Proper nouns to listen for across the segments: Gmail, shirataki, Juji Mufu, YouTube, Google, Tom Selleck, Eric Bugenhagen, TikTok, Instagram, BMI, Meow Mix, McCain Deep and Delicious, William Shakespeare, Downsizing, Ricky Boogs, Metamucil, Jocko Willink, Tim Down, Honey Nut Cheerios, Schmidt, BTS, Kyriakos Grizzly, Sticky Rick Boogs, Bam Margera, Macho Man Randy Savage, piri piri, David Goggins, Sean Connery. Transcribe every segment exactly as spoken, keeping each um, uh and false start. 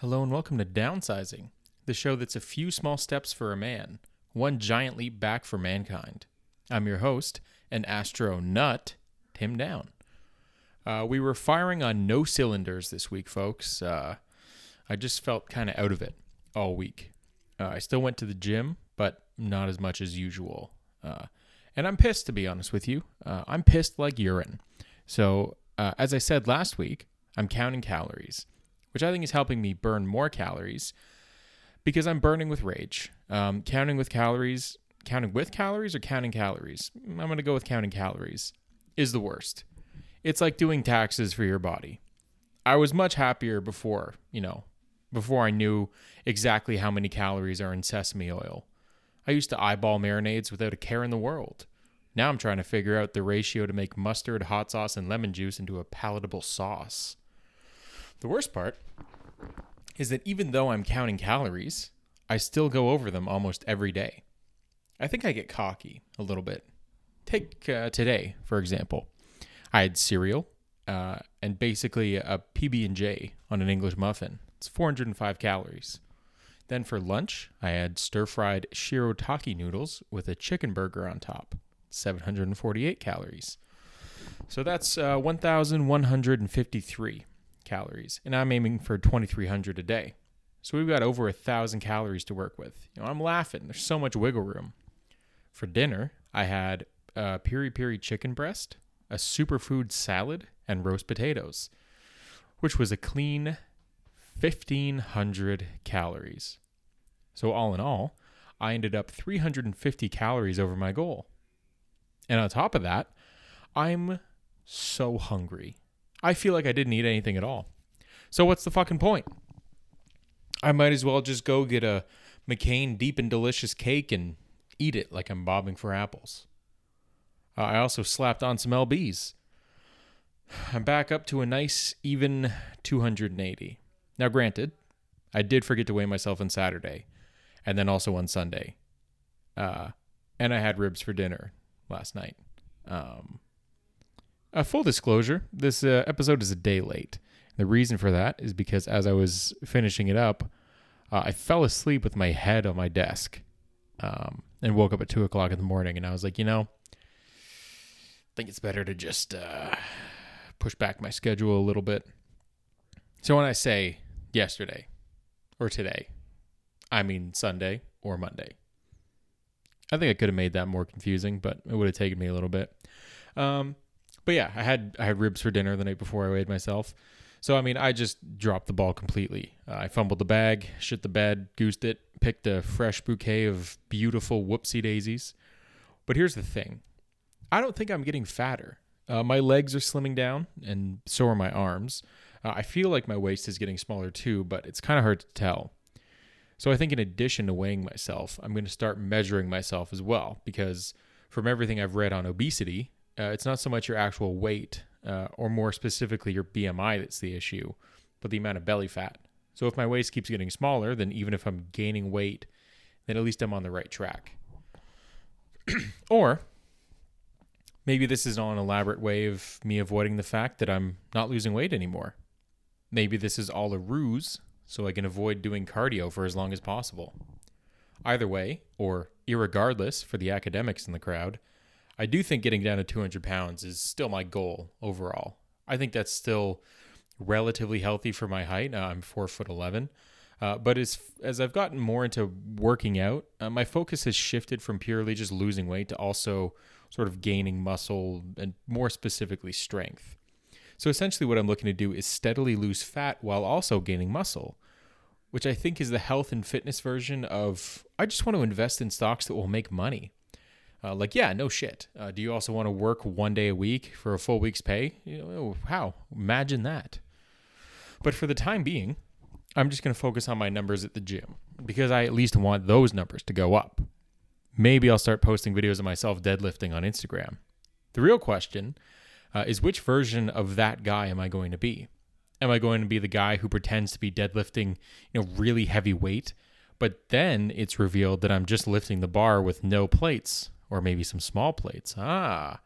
Hello and welcome to Downsizing, the show that's a few small steps for a man, one giant leap back for mankind. I'm your host, an astronaut, Tim Down. Uh, we were firing on no cylinders this week, folks. Uh, I just felt kind of out of it all week. Uh, I still went to the gym, but not as much as usual. Uh, and I'm pissed, to be honest with you. Uh, I'm pissed like urine. So, uh, as I said last week, I'm counting calories, which I think is helping me burn more calories because I'm burning with rage. Um, counting with calories, counting with calories or counting calories? I'm going to go with counting calories is the worst. It's like doing taxes for your body. I was much happier before, you know, before I knew exactly how many calories are in sesame oil. I used to eyeball marinades without a care in the world. Now I'm trying to figure out the ratio to make mustard, hot sauce, and lemon juice into a palatable sauce. The worst part is that even though I'm counting calories, I still go over them almost every day. I think I get cocky a little bit. Take uh, today, for example. I had cereal uh, and basically a P B and J on an English muffin. It's four hundred five calories. Then for lunch, I had stir-fried shirataki noodles with a chicken burger on top. seven hundred forty-eight calories. So that's uh, one thousand one hundred fifty-three calories, and I'm aiming for twenty-three hundred a day. So we've got over a thousand calories to work with. You know, I'm laughing. There's so much wiggle room. For dinner, I had a piri piri chicken breast, a superfood salad, and roast potatoes, which was a clean fifteen hundred calories. So all in all, I ended up three hundred fifty calories over my goal. And on top of that, I'm so hungry. I feel like I didn't eat anything at all. So what's the fucking point? I might as well just go get a McCain Deep and Delicious cake and eat it like I'm bobbing for apples. Uh, I also slapped on some L Bs. I'm back up to a nice, even two hundred eighty. Now, granted, I did forget to weigh myself on Saturday and then also on Sunday. Uh, and I had ribs for dinner last night. Um... Uh, full disclosure, this uh, episode is a day late. The reason for that is because as I was finishing it up, uh, I fell asleep with my head on my desk um, and woke up at two o'clock in the morning. And I was like, you know, I think it's better to just uh, push back my schedule a little bit. So when I say yesterday or today, I mean Sunday or Monday. I think I could have made that more confusing, but it would have taken me a little bit. Um But yeah, I had I had ribs for dinner the night before I weighed myself. So, I mean, I just dropped the ball completely. Uh, I fumbled the bag, shit the bed, goosed it, picked a fresh bouquet of beautiful whoopsie daisies. But here's the thing. I don't think I'm getting fatter. Uh, my legs are slimming down, and so are my arms. Uh, I feel like my waist is getting smaller too, but it's kind of hard to tell. So I think in addition to weighing myself, I'm going to start measuring myself as well, because from everything I've read on obesity, Uh, it's not so much your actual weight uh, or more specifically your B M I that's the issue, but the amount of belly fat. So if my waist keeps getting smaller, then even if I'm gaining weight, then at least I'm on the right track. Or maybe this is all an elaborate way of me avoiding the fact that I'm not losing weight anymore. Maybe this is all a ruse so I can avoid doing cardio for as long as possible. Either way, or irregardless for the academics in the crowd, I do think getting down to two hundred pounds is still my goal overall. I think that's still relatively healthy for my height. Uh, I'm four foot eleven, uh, but as as I've gotten more into working out, uh, my focus has shifted from purely just losing weight to also sort of gaining muscle and more specifically strength. So essentially, what I'm looking to do is steadily lose fat while also gaining muscle, which I think is the health and fitness version of I just want to invest in stocks that will make money. Uh, like, yeah, no shit. Uh, do you also want to work one day a week for a full week's pay? You know, how? Imagine that. But for the time being, I'm just going to focus on my numbers at the gym because I at least want those numbers to go up. Maybe I'll start posting videos of myself deadlifting on Instagram. The real question uh, is which version of that guy am I going to be? Am I going to be the guy who pretends to be deadlifting, you know, really heavy weight, but then it's revealed that I'm just lifting the bar with no plates? Or maybe some small plates. Ah,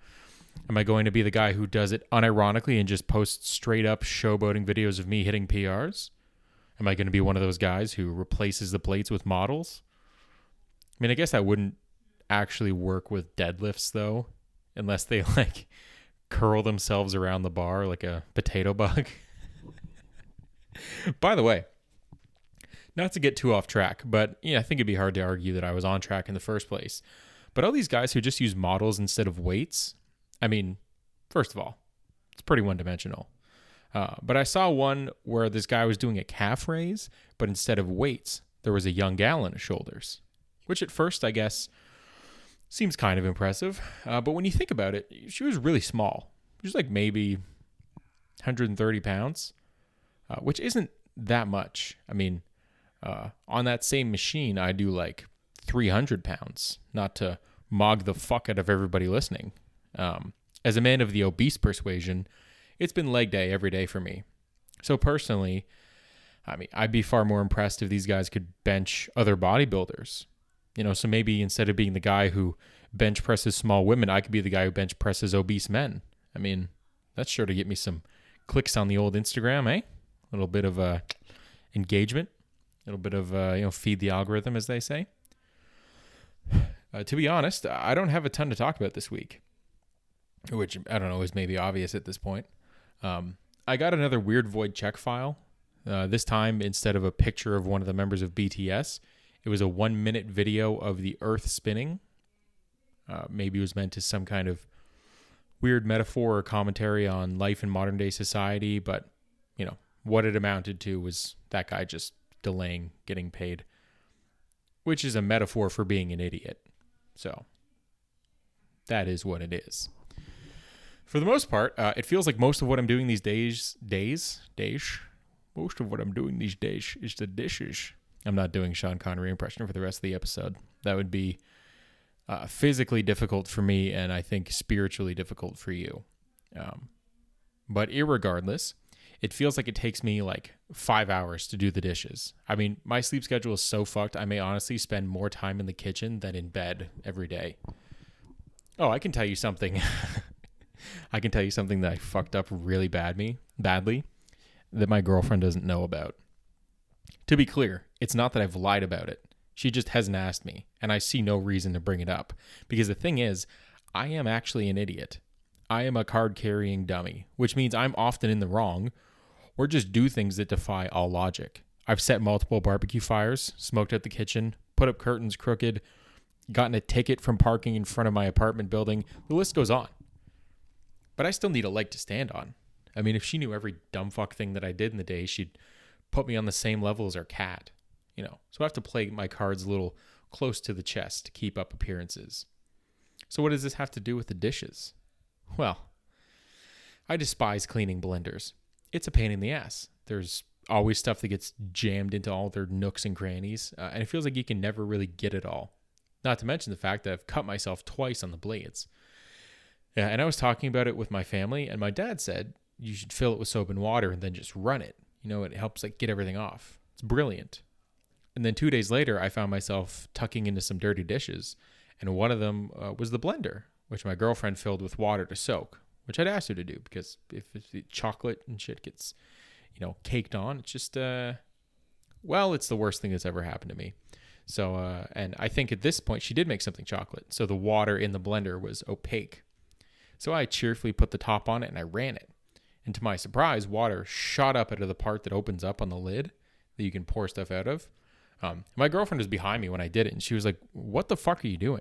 am I going to be the guy who does it unironically and just posts straight up showboating videos of me hitting P Rs? Am I going to be one of those guys who replaces the plates with models? I mean, I guess I wouldn't actually work with deadlifts, though, unless they, like, curl themselves around the bar like a potato bug. By the way, not to get too off track, but yeah, I think it'd be hard to argue that I was on track in the first place. But all these guys who just use models instead of weights, I mean, first of all, it's pretty one-dimensional. Uh, but I saw one where this guy was doing a calf raise, but instead of weights, there was a young gal on his shoulders, which at first, I guess, seems kind of impressive. Uh, but when you think about it, she was really small. She was like maybe one hundred thirty pounds, uh, which isn't that much. I mean, uh, on that same machine, I do like three hundred pounds, not to mog the fuck out of everybody listening. Um, as a man of the obese persuasion, it's been leg day every day for me. So personally, I mean, I'd be far more impressed if these guys could bench other bodybuilders. You know, so maybe instead of being the guy who bench presses small women, I could be the guy who bench presses obese men. I mean, that's sure to get me some clicks on the old Instagram, eh? A little bit of uh, engagement, a little bit of, uh, you know, feed the algorithm, as they say. Uh, to be honest, I don't have a ton to talk about this week, which I don't know is maybe obvious at this point. Um, I got another weird void check file. Uh, this time, instead of a picture of one of the members of B T S, it was a one-minute video of the Earth spinning. Uh, maybe it was meant as some kind of weird metaphor or commentary on life in modern-day society, but, you know, what it amounted to was that guy just delaying getting paid, which is a metaphor for being an idiot. So, that is what it is. For the most part, uh, it feels like most of what I'm doing these days, days, days, most of what I'm doing these days is the dishes. I'm not doing Sean Connery impression for the rest of the episode. That would be uh, physically difficult for me, and I think spiritually difficult for you. Um, but irregardless, it feels like it takes me like five hours to do the dishes. I mean, my sleep schedule is so fucked, I may honestly spend more time in the kitchen than in bed every day. Oh, I can tell you something. I can tell you something that I fucked up really bad me, badly that my girlfriend doesn't know about. To be clear, it's not that I've lied about it. She just hasn't asked me, and I see no reason to bring it up. Because the thing is, I am actually an idiot. I am a card-carrying dummy, which means I'm often in the wrong, or just do things that defy all logic. I've set multiple barbecue fires, smoked out the kitchen, put up curtains crooked, gotten a ticket from parking in front of my apartment building. The list goes on. But I still need a leg to stand on. I mean, if she knew every dumb fuck thing that I did in the day, she'd put me on the same level as her cat, you know. So I have to play my cards a little close to the chest to keep up appearances. So what does this have to do with the dishes? Well, I despise cleaning blenders. It's a pain in the ass. There's always stuff that gets jammed into all their nooks and crannies, uh, and it feels like you can never really get it all. Not to mention the fact that I've cut myself twice on the blades. Yeah, and I was talking about it with my family, and my dad said, you should fill it with soap and water and then just run it. You know, it helps like get everything off. It's brilliant. And then two days later, I found myself tucking into some dirty dishes, and one of them uh, was the blender, which my girlfriend filled with water to soak, which I'd asked her to do because if, if the chocolate and shit gets, you know, caked on, it's just, uh, well, it's the worst thing that's ever happened to me. So, uh, and I think at this point she did make something chocolate. So the water in the blender was opaque. So I cheerfully put the top on it and I ran it. And to my surprise, water shot up out of the part that opens up on the lid that you can pour stuff out of. Um, my girlfriend was behind me when I did it, and she was like, what the fuck are you doing?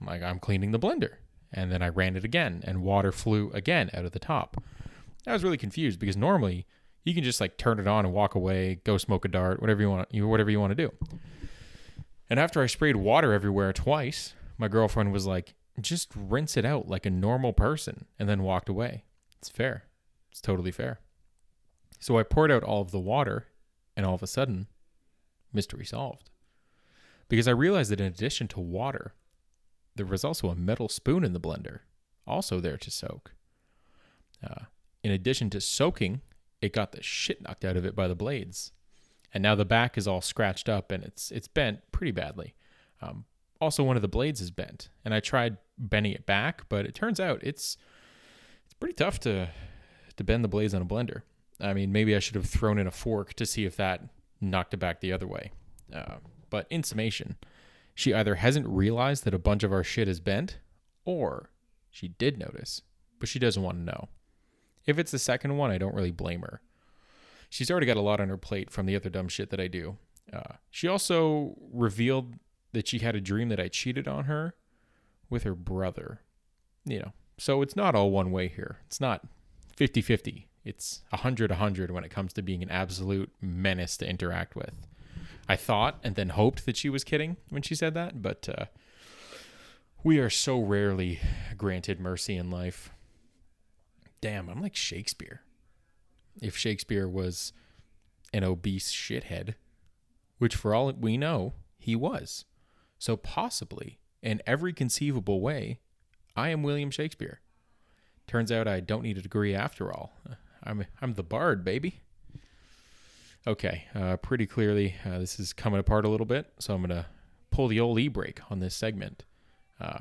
I'm like, I'm cleaning the blender. And then I ran it again, and water flew again out of the top. I was really confused because normally you can just like turn it on and walk away, go smoke a dart, whatever you want, you whatever you want to do. And after I sprayed water everywhere twice, my girlfriend was like, just rinse it out like a normal person, and then walked away. It's fair. It's totally fair. So I poured out all of the water, and all of a sudden, mystery solved. Because I realized that in addition to water, there was also a metal spoon in the blender, also there to soak. Uh, in addition to soaking, it got the shit knocked out of it by the blades. And now the back is all scratched up, and it's it's bent pretty badly. Um, also, one of the blades is bent, and I tried bending it back, but it turns out it's it's pretty tough to... to bend the blades on a blender. I mean, maybe I should have thrown in a fork to see if that knocked it back the other way. Uh, but in summation, she either hasn't realized that a bunch of our shit is bent, or she did notice, but she doesn't want to know. If it's the second one, I don't really blame her. She's already got a lot on her plate from the other dumb shit that I do. Uh, she also revealed that she had a dream that I cheated on her with her brother. You know, so it's not all one way here. It's not fifty-fifty. It's one hundred one hundred when it comes to being an absolute menace to interact with. I thought and then hoped that she was kidding when she said that, but uh, we are so rarely granted mercy in life. Damn, I'm like Shakespeare. If Shakespeare was an obese shithead, which for all we know, he was. So possibly, in every conceivable way, I am William Shakespeare. Turns out I don't need a degree after all. I'm I'm the bard, baby. Okay, uh, pretty clearly uh, this is coming apart a little bit, so I'm going to pull the old e-brake on this segment. Uh,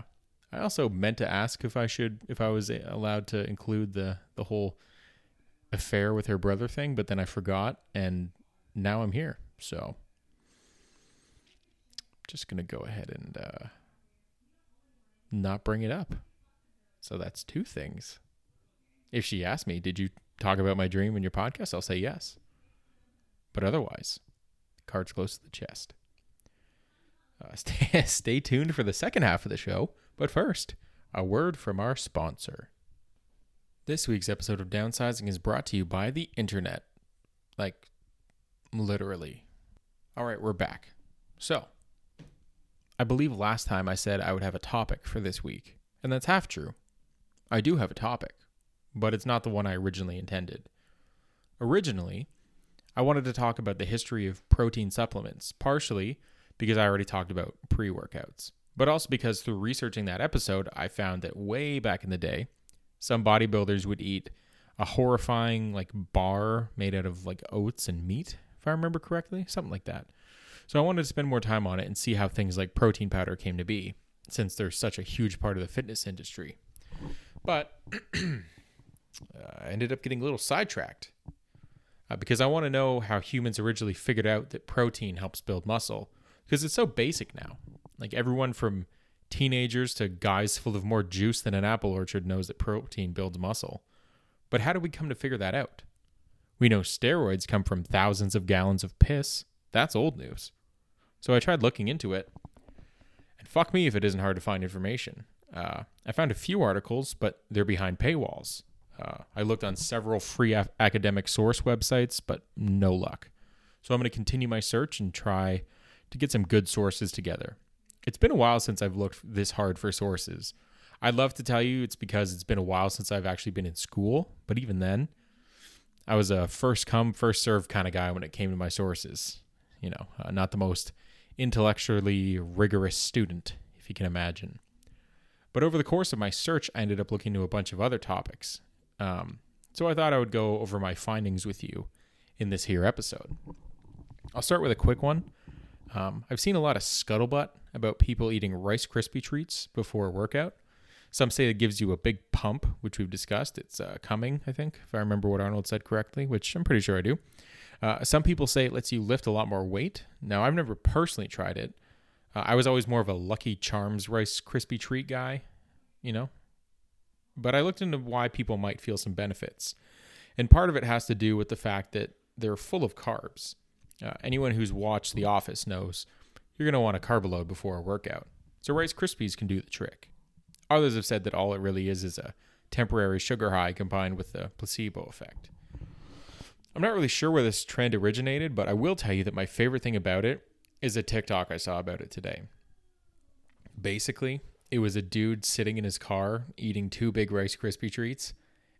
I also meant to ask if I should, if I was allowed to include the, the whole affair with her brother thing, but then I forgot, and now I'm here. So, just going to go ahead and uh, not bring it up. So that's two things. If she asks me, did you talk about my dream in your podcast? I'll say yes. But otherwise, cards close to the chest. Uh, stay, stay tuned for the second half of the show. But first, a word from our sponsor. This week's episode of Downsizing is brought to you by the internet. Like, literally. All right, we're back. So, I believe last time I said I would have a topic for this week. And that's half true. I do have a topic, but it's not the one I originally intended. Originally, I wanted to talk about the history of protein supplements, partially because I already talked about pre-workouts, but also because through researching that episode, I found that way back in the day, some bodybuilders would eat a horrifying like bar made out of like oats and meat, if I remember correctly, something like that. So I wanted to spend more time on it and see how things like protein powder came to be, since they're such a huge part of the fitness industry. But I ended up getting a little sidetracked. Uh, because I want to know how humans originally figured out that protein helps build muscle, because it's so basic now. Like everyone from teenagers to guys full of more juice than an apple orchard knows that protein builds muscle. But how do we come to figure that out? We know steroids come from thousands of gallons of piss. That's old news. So I tried looking into it, and fuck me if it isn't hard to find information. Uh, I found a few articles, but they're behind paywalls. Uh, I looked on several free af- academic source websites, but no luck. So I'm going to continue my search and try to get some good sources together. It's been a while since I've looked this hard for sources. I'd love to tell you it's because it's been a while since I've actually been in school, but even then, I was a first come, first served kind of guy when it came to my sources. You know, uh, not the most intellectually rigorous student, if you can imagine. But over the course of my search, I ended up looking into a bunch of other topics. Um, so I thought I would go over my findings with you in this here episode. I'll start with a quick one. Um, I've seen a lot of scuttlebutt about people eating Rice Krispie treats before a workout. Some say it gives you a big pump, which we've discussed. It's uh, coming, I think, if I remember what Arnold said correctly, which I'm pretty sure I do. Uh, some people say it lets you lift a lot more weight. Now, I've never personally tried it. Uh, I was always more of a Lucky Charms Rice Krispie treat guy, you know? But I looked into why people might feel some benefits. And part of it has to do with the fact that they're full of carbs. Uh, anyone who's watched The Office knows you're going to want a carb load before a workout. So Rice Krispies can do the trick. Others have said that all it really is is a temporary sugar high combined with the placebo effect. I'm not really sure where this trend originated, but I will tell you that my favorite thing about it is a TikTok I saw about it today. Basically, it was a dude sitting in his car eating two big Rice Krispie treats,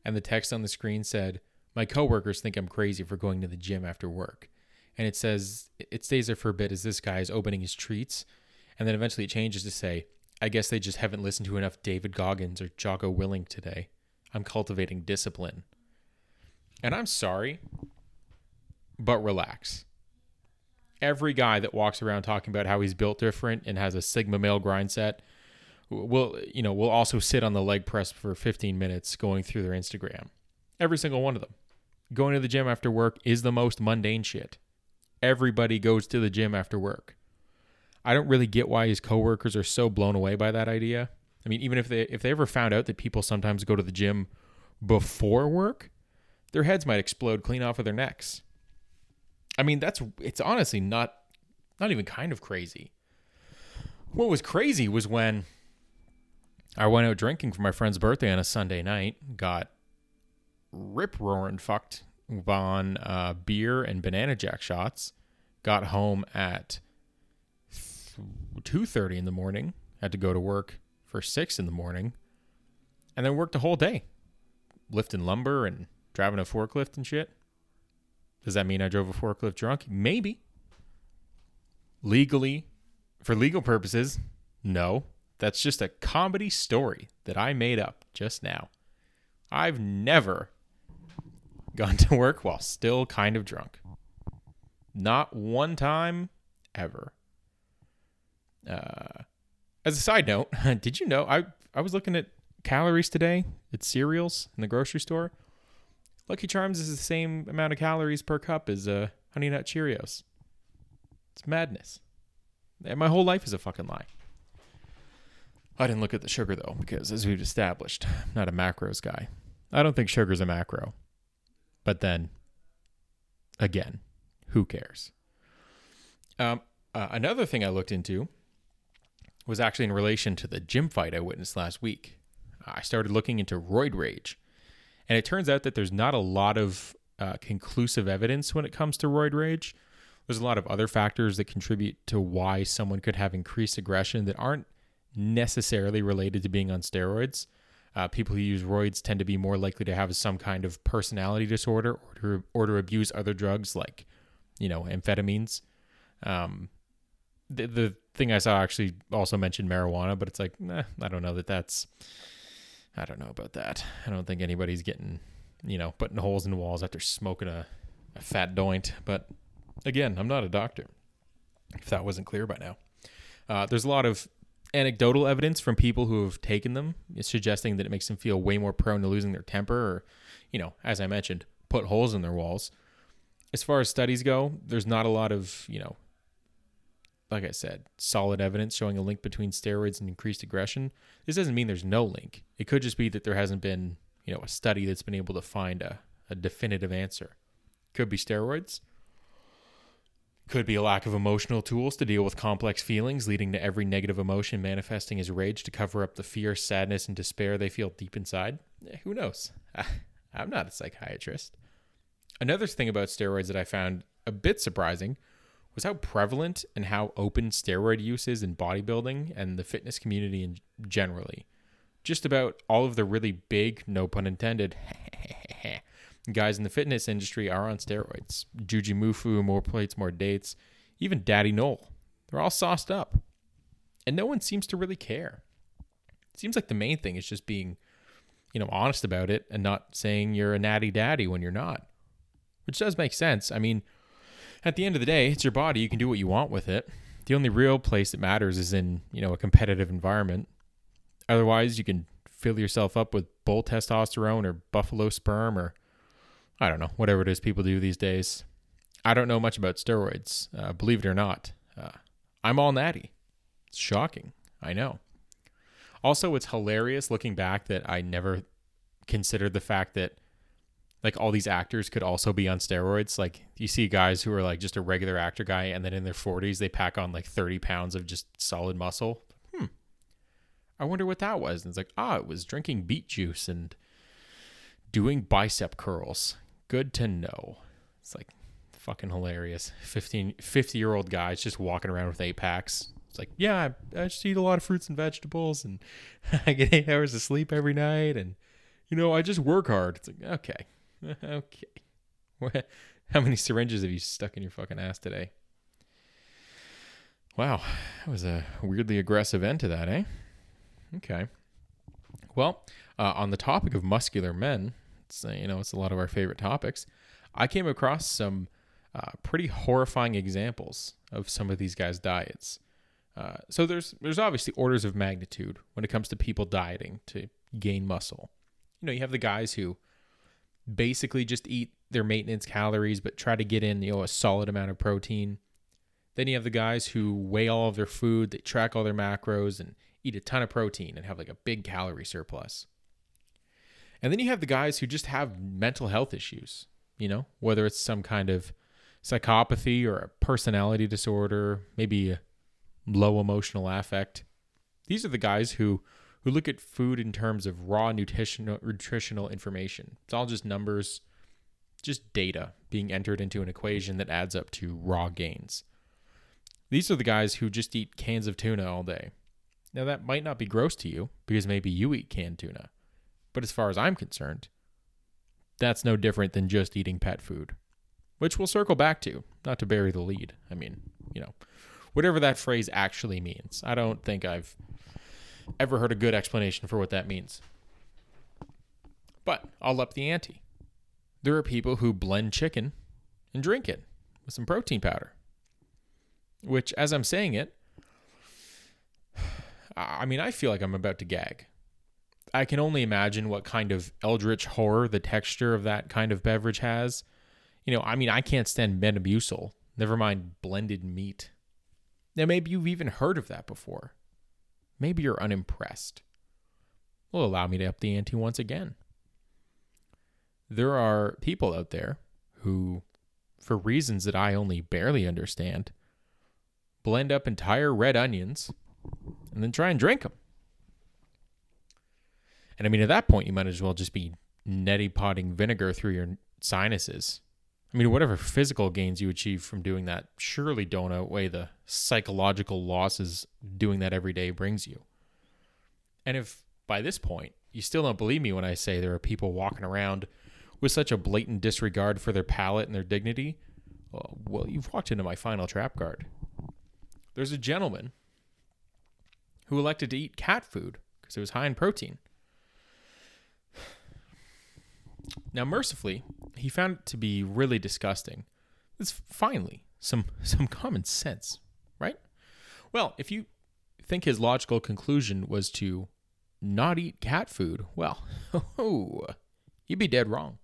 and the text on the screen said, "My coworkers think I'm crazy for going to the gym after work." And it says, it stays there for a bit as this guy is opening his treats, and then eventually it changes to say, "I guess they just haven't listened to enough David Goggins or Jocko Willink today. I'm cultivating discipline." And I'm sorry, but relax. Every guy that walks around talking about how he's built different and has a Sigma male grind set will, you know, will also sit on the leg press for fifteen minutes going through their Instagram. Every single one of them. going to the gym after work is the most mundane shit. Everybody goes to the gym after work. I don't really get why his coworkers are so blown away by that idea. I mean, even if they if they ever found out that people sometimes go to the gym before work, their heads might explode clean off of their necks. I mean, that's it's honestly not not even kind of crazy. What was crazy was when I went out drinking for my friend's birthday on a Sunday night, got rip-roaring fucked on uh, beer and banana jack shots, got home at two thirty in the morning, had to go to work for six in the morning, and then worked the whole day, lifting lumber and driving a forklift and shit. Does that mean I drove a forklift drunk? Maybe. Legally, for legal purposes, no. That's just a comedy story that I made up just now. I've never gone to work while still kind of drunk. Not one time ever. Uh, as a side note, did you know I, I was looking at calories today at cereals in the grocery store? Lucky Charms is the same amount of calories per cup as uh, Honey Nut Cheerios. It's madness. And my whole life is a fucking lie. I didn't look at the sugar, though, because as we've established, I'm not a macros guy. I don't think sugar's a macro. But then, again, who cares? Um, uh, another thing I looked into was actually in relation to the gym fight I witnessed last week. I started looking into roid rage. And it turns out that there's not a lot of uh, conclusive evidence when it comes to roid rage. There's a lot of other factors that contribute to why someone could have increased aggression that aren't necessarily related to being on steroids. Uh, people who use roids tend to be more likely to have some kind of personality disorder or to, or to abuse other drugs like, you know, amphetamines. Um, the, the thing I saw actually also mentioned marijuana, but it's like, nah, I don't know that that's, I don't know about that. I don't think anybody's getting, you know, putting holes in walls after smoking a, a fat joint. But again, I'm not a doctor, if that wasn't clear by now. Uh, there's a lot of anecdotal evidence from people who have taken them is suggesting that it makes them feel way more prone to losing their temper or, you know, as I mentioned, put holes in their walls. As far as studies go, there's not a lot of, you know, like I said, solid evidence showing a link between steroids and increased aggression. This doesn't mean there's no link. It could just be that there hasn't been, you know, a study that's been able to find a, a definitive answer. Could be steroids. Could be a lack of emotional tools to deal with complex feelings, leading to every negative emotion manifesting as rage to cover up the fear, sadness, and despair they feel deep inside. Who knows? I'm not a psychiatrist. Another thing about steroids that I found a bit surprising was how prevalent and how open steroid use is in bodybuilding and the fitness community in generally. Just about all of the really big, no pun intended, guys in the fitness industry are on steroids. Juji Mufu, more plates, more dates, even Daddy Noel. They're all sauced up. And no one seems to really care. It seems like the main thing is just being, you know, honest about it and not saying you're a natty daddy when you're not. Which does make sense. I mean, at the end of the day, it's your body. You can do what you want with it. The only real place that matters is in, you know, a competitive environment. Otherwise, you can fill yourself up with bull testosterone or buffalo sperm or I don't know, whatever it is people do these days. I don't know much about steroids, uh, believe it or not. Uh, I'm all natty. It's shocking, I know. Also, it's hilarious looking back that I never considered the fact that like all these actors could also be on steroids. Like you see guys who are like just a regular actor guy and then in their forties, they pack on like thirty pounds of just solid muscle. Hmm. I wonder what that was. And it's like, ah, oh, it was drinking beet juice and doing bicep curls. Good to know. It's like fucking hilarious. fifteen, fifty-year-old guys just walking around with eight packs. It's like, yeah, I, I just eat a lot of fruits and vegetables and I get eight hours of sleep every night and, you know, I just work hard. It's like, okay, okay. How many syringes have you stuck in your fucking ass today? Wow, that was a weirdly aggressive end to that, eh? Okay. Well, uh, on the topic of muscular men, it's, you know, it's a lot of our favorite topics. I came across some uh, pretty horrifying examples of some of these guys' diets. Uh, so there's there's obviously orders of magnitude when it comes to people dieting to gain muscle. You know, you have the guys who basically just eat their maintenance calories, but try to get in, you know, a solid amount of protein. Then you have the guys who weigh all of their food, they track all their macros and eat a ton of protein and have like a big calorie surplus. And then you have the guys who just have mental health issues, you know, whether it's some kind of psychopathy or a personality disorder, maybe a low emotional affect. These are the guys who, who look at food in terms of raw nutritional, nutritional information. It's all just numbers, just data being entered into an equation that adds up to raw gains. These are the guys who just eat cans of tuna all day. Now, that might not be gross to you because maybe you eat canned tuna. But as far as I'm concerned, that's no different than just eating pet food, which we'll circle back to, not to bury the lead. I mean, you know, whatever that phrase actually means. I don't think I've ever heard a good explanation for what that means. But I'll up the ante. There are people who blend chicken and drink it with some protein powder. Which, as I'm saying it, I mean, I feel like I'm about to gag. I can only imagine what kind of eldritch horror the texture of that kind of beverage has. You know, I mean, I can't stand Metamucil, never mind blended meat. Now, maybe you've even heard of that before. Maybe you're unimpressed. Well, allow me to up the ante once again. There are people out there who, for reasons that I only barely understand, blend up entire red onions, and then try and drink them. And I mean, at that point, you might as well just be neti-potting vinegar through your sinuses. I mean, whatever physical gains you achieve from doing that surely don't outweigh the psychological losses doing that every day brings you. And if, by this point, you still don't believe me when I say there are people walking around with such a blatant disregard for their palate and their dignity, well, you've walked into my final trap card. There's a gentleman who elected to eat cat food because it was high in protein. Now, mercifully, he found it to be really disgusting. It's finally some, some common sense, right? Well, if you think his logical conclusion was to not eat cat food, well, oh, you'd be dead wrong.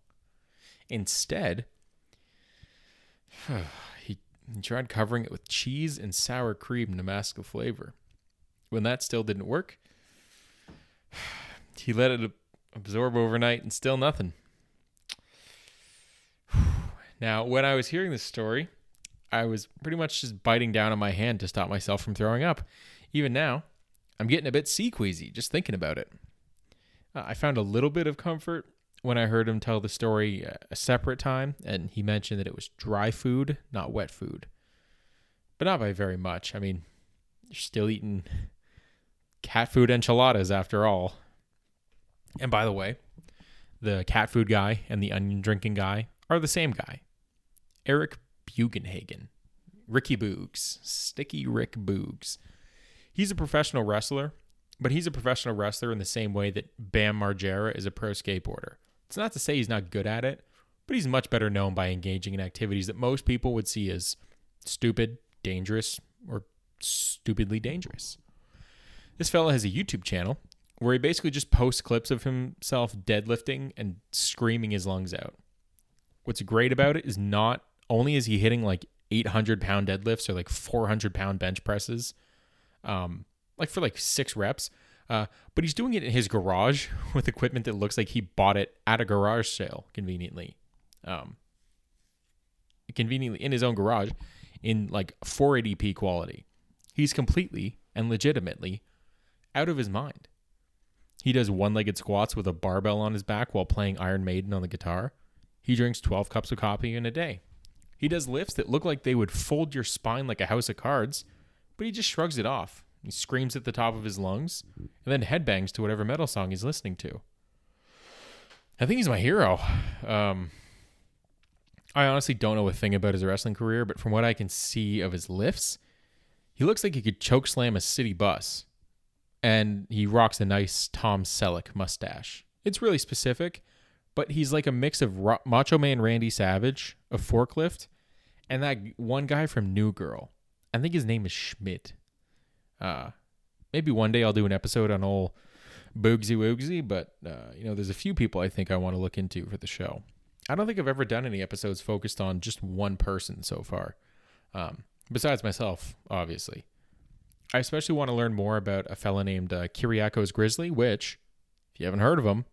Instead, he tried covering it with cheese and sour cream to mask the flavor. When that still didn't work, he let it absorb overnight and still nothing. Now, when I was hearing this story, I was pretty much just biting down on my hand to stop myself from throwing up. Even now, I'm getting a bit sea queasy just thinking about it. Uh, I found a little bit of comfort when I heard him tell the story a separate time, and he mentioned that it was dry food, not wet food. But not by very much. I mean, you're still eating cat food enchiladas after all. And by the way, the cat food guy and the onion drinking guy are the same guy. Eric Bugenhagen. Ricky Boogs. Sticky Rick Boogs. He's a professional wrestler, but he's a professional wrestler in the same way that Bam Margera is a pro skateboarder. It's not to say he's not good at it, but he's much better known by engaging in activities that most people would see as stupid, dangerous, or stupidly dangerous. This fella has a YouTube channel where he basically just posts clips of himself deadlifting and screaming his lungs out. What's great about it is not only is he hitting like eight hundred pound deadlifts or like four hundred pound bench presses, um, like for like six reps, Uh, but he's doing it in his garage with equipment that looks like he bought it at a garage sale, conveniently. Um, conveniently in his own garage in like four eighty p quality. He's completely and legitimately out of his mind. He does one-legged squats with a barbell on his back while playing Iron Maiden on the guitar. He drinks twelve cups of coffee in a day. He does lifts that look like they would fold your spine like a house of cards, but he just shrugs it off. He screams at the top of his lungs and then headbangs to whatever metal song he's listening to. I think he's my hero. Um, I honestly don't know a thing about his wrestling career, but from what I can see of his lifts, he looks like he could chokeslam a city bus. And he rocks a nice Tom Selleck mustache. It's really specific, but he's like a mix of Ro- Macho Man Randy Savage, a forklift, and that one guy from New Girl. I think his name is Schmidt. Uh, maybe one day I'll do an episode on old Boogsy Woogsy, but, uh, you know, there's a few people I think I want to look into for the show. I don't think I've ever done any episodes focused on just one person so far, um, besides myself, obviously. I especially want to learn more about a fella named uh, Kyriakos Grizzly, which, if you haven't heard of him,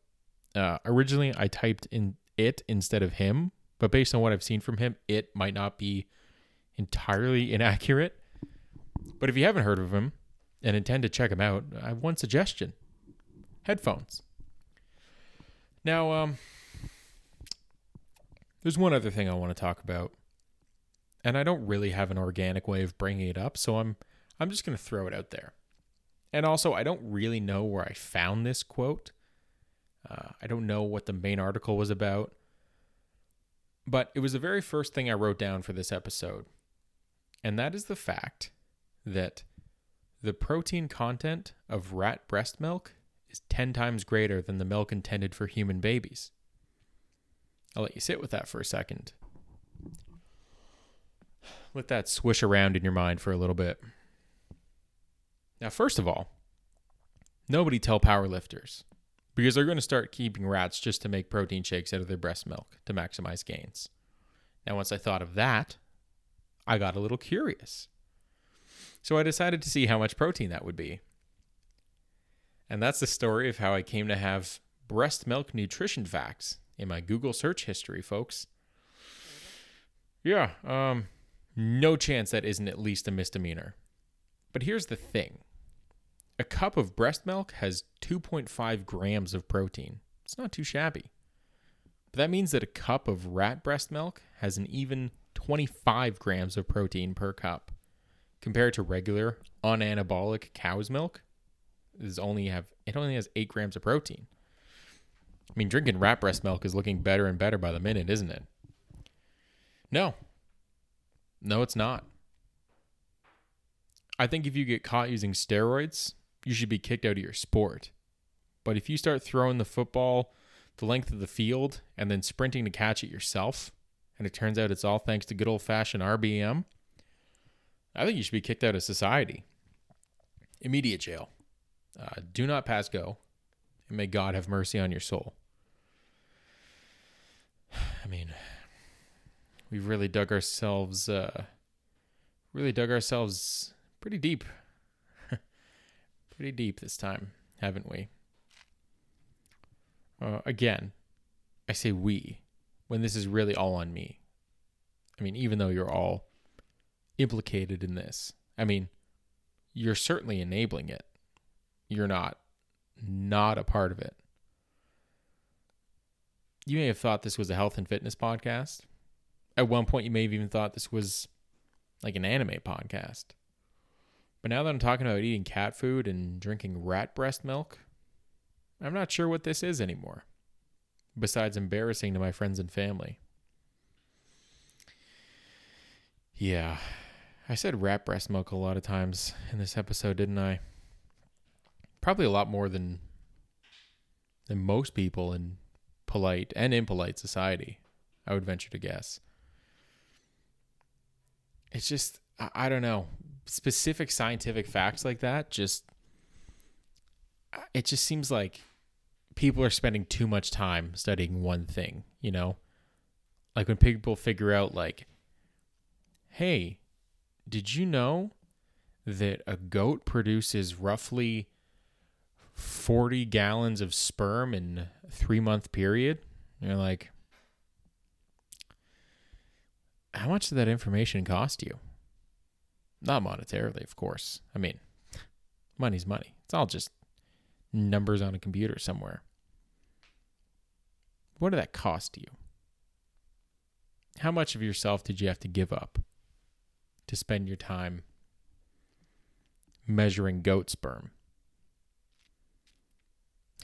uh, originally I typed in it instead of him, but based on what I've seen from him, it might not be entirely inaccurate. But if you haven't heard of him and intend to check him out, I have one suggestion. Headphones. Now, um, there's one other thing I want to talk about, and I don't really have an organic way of bringing it up, so I'm I'm just going to throw it out there. And also, I don't really know where I found this quote. Uh, I don't know what the main article was about, but it was the very first thing I wrote down for this episode, and that is the fact that the protein content of rat breast milk is ten times greater than the milk intended for human babies. I'll let you sit with that for a second. Let that swish around in your mind for a little bit. Now, first of all, nobody tell powerlifters, because they're going to start keeping rats just to make protein shakes out of their breast milk to maximize gains. Now, once I thought of that, I got a little curious. So I decided to see how much protein that would be. And that's the story of how I came to have breast milk nutrition facts in my Google search history, folks. Yeah, um, no chance that isn't at least a misdemeanor. But here's the thing. A cup of breast milk has two point five grams of protein. It's not too shabby. But that means that a cup of rat breast milk has an even twenty-five grams of protein per cup, compared to regular unanabolic cow's milk. Is only have it only has eight grams of protein. I mean, drinking rat breast milk is looking better and better by the minute, isn't it? No. No, it's not. I think if you get caught using steroids, you should be kicked out of your sport. But if you start throwing the football the length of the field and then sprinting to catch it yourself, and it turns out it's all thanks to good old-fashioned R B M, I think you should be kicked out of society. Immediate jail. Uh, do not pass go, and may God have mercy on your soul. I mean, we've really dug ourselves, uh, really dug ourselves pretty deep, pretty deep this time, haven't we? Uh, again, I say we, when this is really all on me. I mean, even though you're all implicated in this, I mean, you're certainly enabling it. You're not, not a part of it. You may have thought this was a health and fitness podcast. At one point, you may have even thought this was like an anime podcast. But now that I'm talking about eating cat food and drinking rat breast milk, I'm not sure what this is anymore, besides embarrassing to my friends and family. Yeah, I said rat breast milk a lot of times in this episode, didn't I? Probably a lot more than than most people in polite and impolite society, I would venture to guess. It's just, I, I don't know, specific scientific facts like that, just, it just seems like people are spending too much time studying one thing, you know? Like when people figure out like, hey, did you know that a goat produces roughly forty gallons of sperm in a three-month period? And you're like, how much did that information cost you? Not monetarily, of course. I mean, money's money. It's all just numbers on a computer somewhere. What did that cost you? How much of yourself did you have to give up to spend your time measuring goat sperm?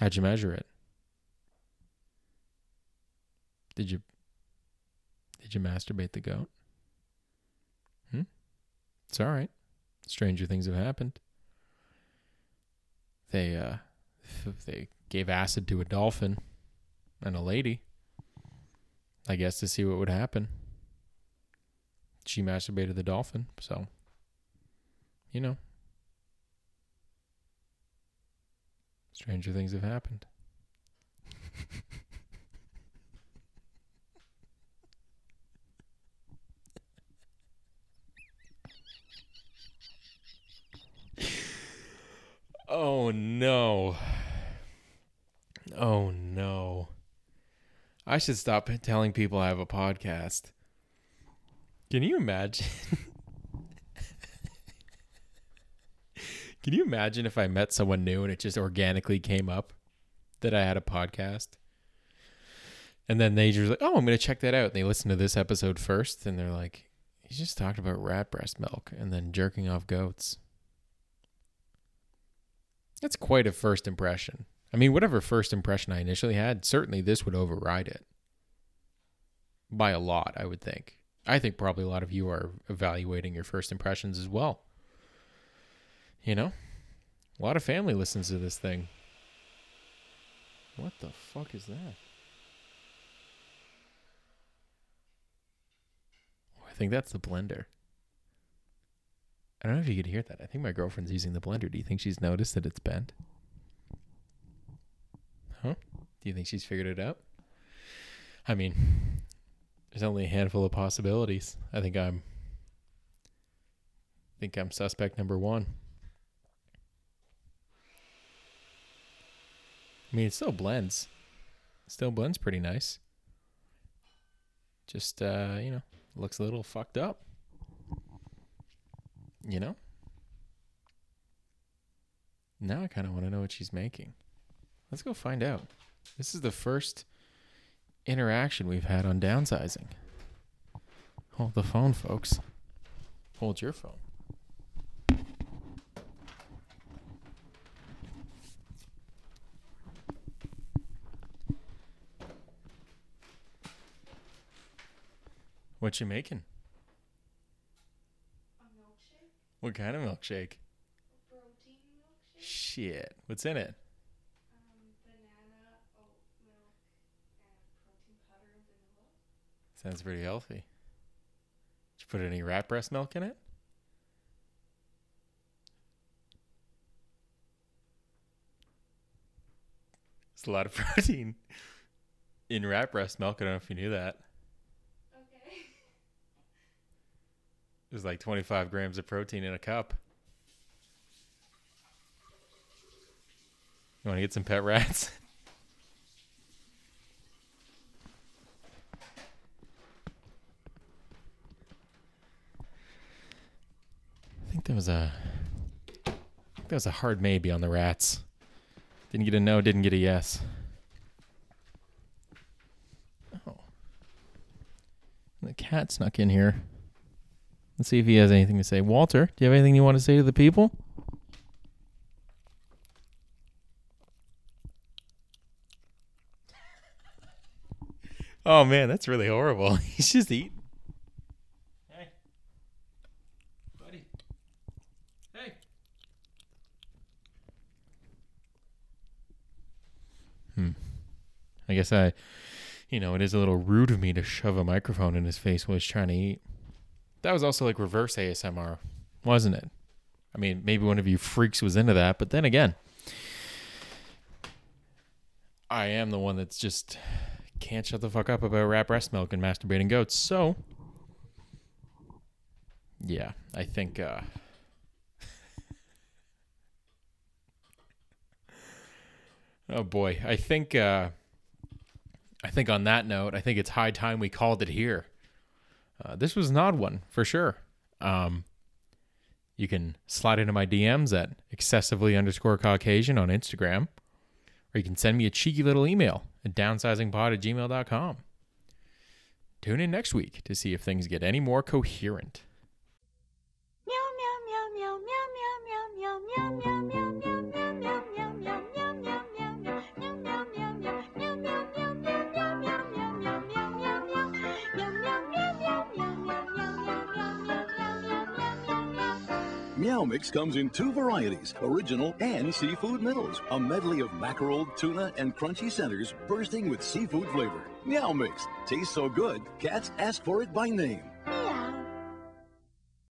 How'd you measure it? Did you did you masturbate the goat? Hmm? It's all right. Stranger things have happened. They uh they gave acid to a dolphin and a lady, I guess, to see what would happen. She masturbated the dolphin, so you know. Stranger things have happened. Oh, no. Oh, no. I should stop telling people I have a podcast. Can you imagine? Can you imagine if I met someone new and it just organically came up that I had a podcast? And then they just like, oh, I'm going to check that out. And they listen to this episode first. And they're like, he just talked about rat breast milk and then jerking off goats. That's quite a first impression. I mean, whatever first impression I initially had, certainly this would override it. By a lot, I would think. I think probably a lot of you are evaluating your first impressions as well. You know? A lot of family listens to this thing. What the fuck is that? Oh, I think that's the blender. I don't know if you could hear that. I think my girlfriend's using the blender. Do you think she's noticed that it's bent? Huh? Do you think she's figured it out? I mean, there's only a handful of possibilities. I think I'm... I think I'm suspect number one. I mean, it still blends. It still blends pretty nice. Just, uh, you know, looks a little fucked up. You know? Now I kind of want to know what she's making. Let's go find out. This is the first interaction we've had on Downsizing. Hold the phone, folks. Hold your phone. What you making? A milkshake. What kind of milkshake? A protein milkshake. Shit. What's in it? Um, banana, oat milk, and protein powder and vanilla. Sounds pretty healthy. Did you put any rat breast milk in it? It's a lot of protein in rat breast milk. I don't know if you knew that. There's like twenty-five grams of protein in a cup. You want to get some pet rats? I think that was a I think that was a hard maybe on the rats. Didn't get a no, didn't get a yes. Oh. The cat snuck in here. Let's see if he has anything to say. Walter, do you have anything you want to say to the people? Oh, man, that's really horrible. He's just eating. Hey. Buddy. Hey. Hmm. I guess I, you know, it is a little rude of me to shove a microphone in his face while he's trying to eat. That was also like reverse A S M R, wasn't it? I mean, maybe one of you freaks was into that, but then again, I am the one that's just can't shut the fuck up about rat breast milk and masturbating goats. So, yeah, I think, uh, oh boy, I think, uh, I think on that note, I think it's high time we called it here. Uh, this was an odd one, for sure. Um, you can slide into my D Ms at excessively underscore Caucasian on Instagram. Or you can send me a cheeky little email at downsizingpod at gmail dot com. Tune in next week to see if things get any more coherent. Meow, meow, meow, meow, meow, meow, meow, meow, meow, meow. Meow Mix comes in two varieties, original and seafood middles. A medley of mackerel, tuna, and crunchy centers bursting with seafood flavor. Meow Mix. Tastes so good, cats ask for it by name.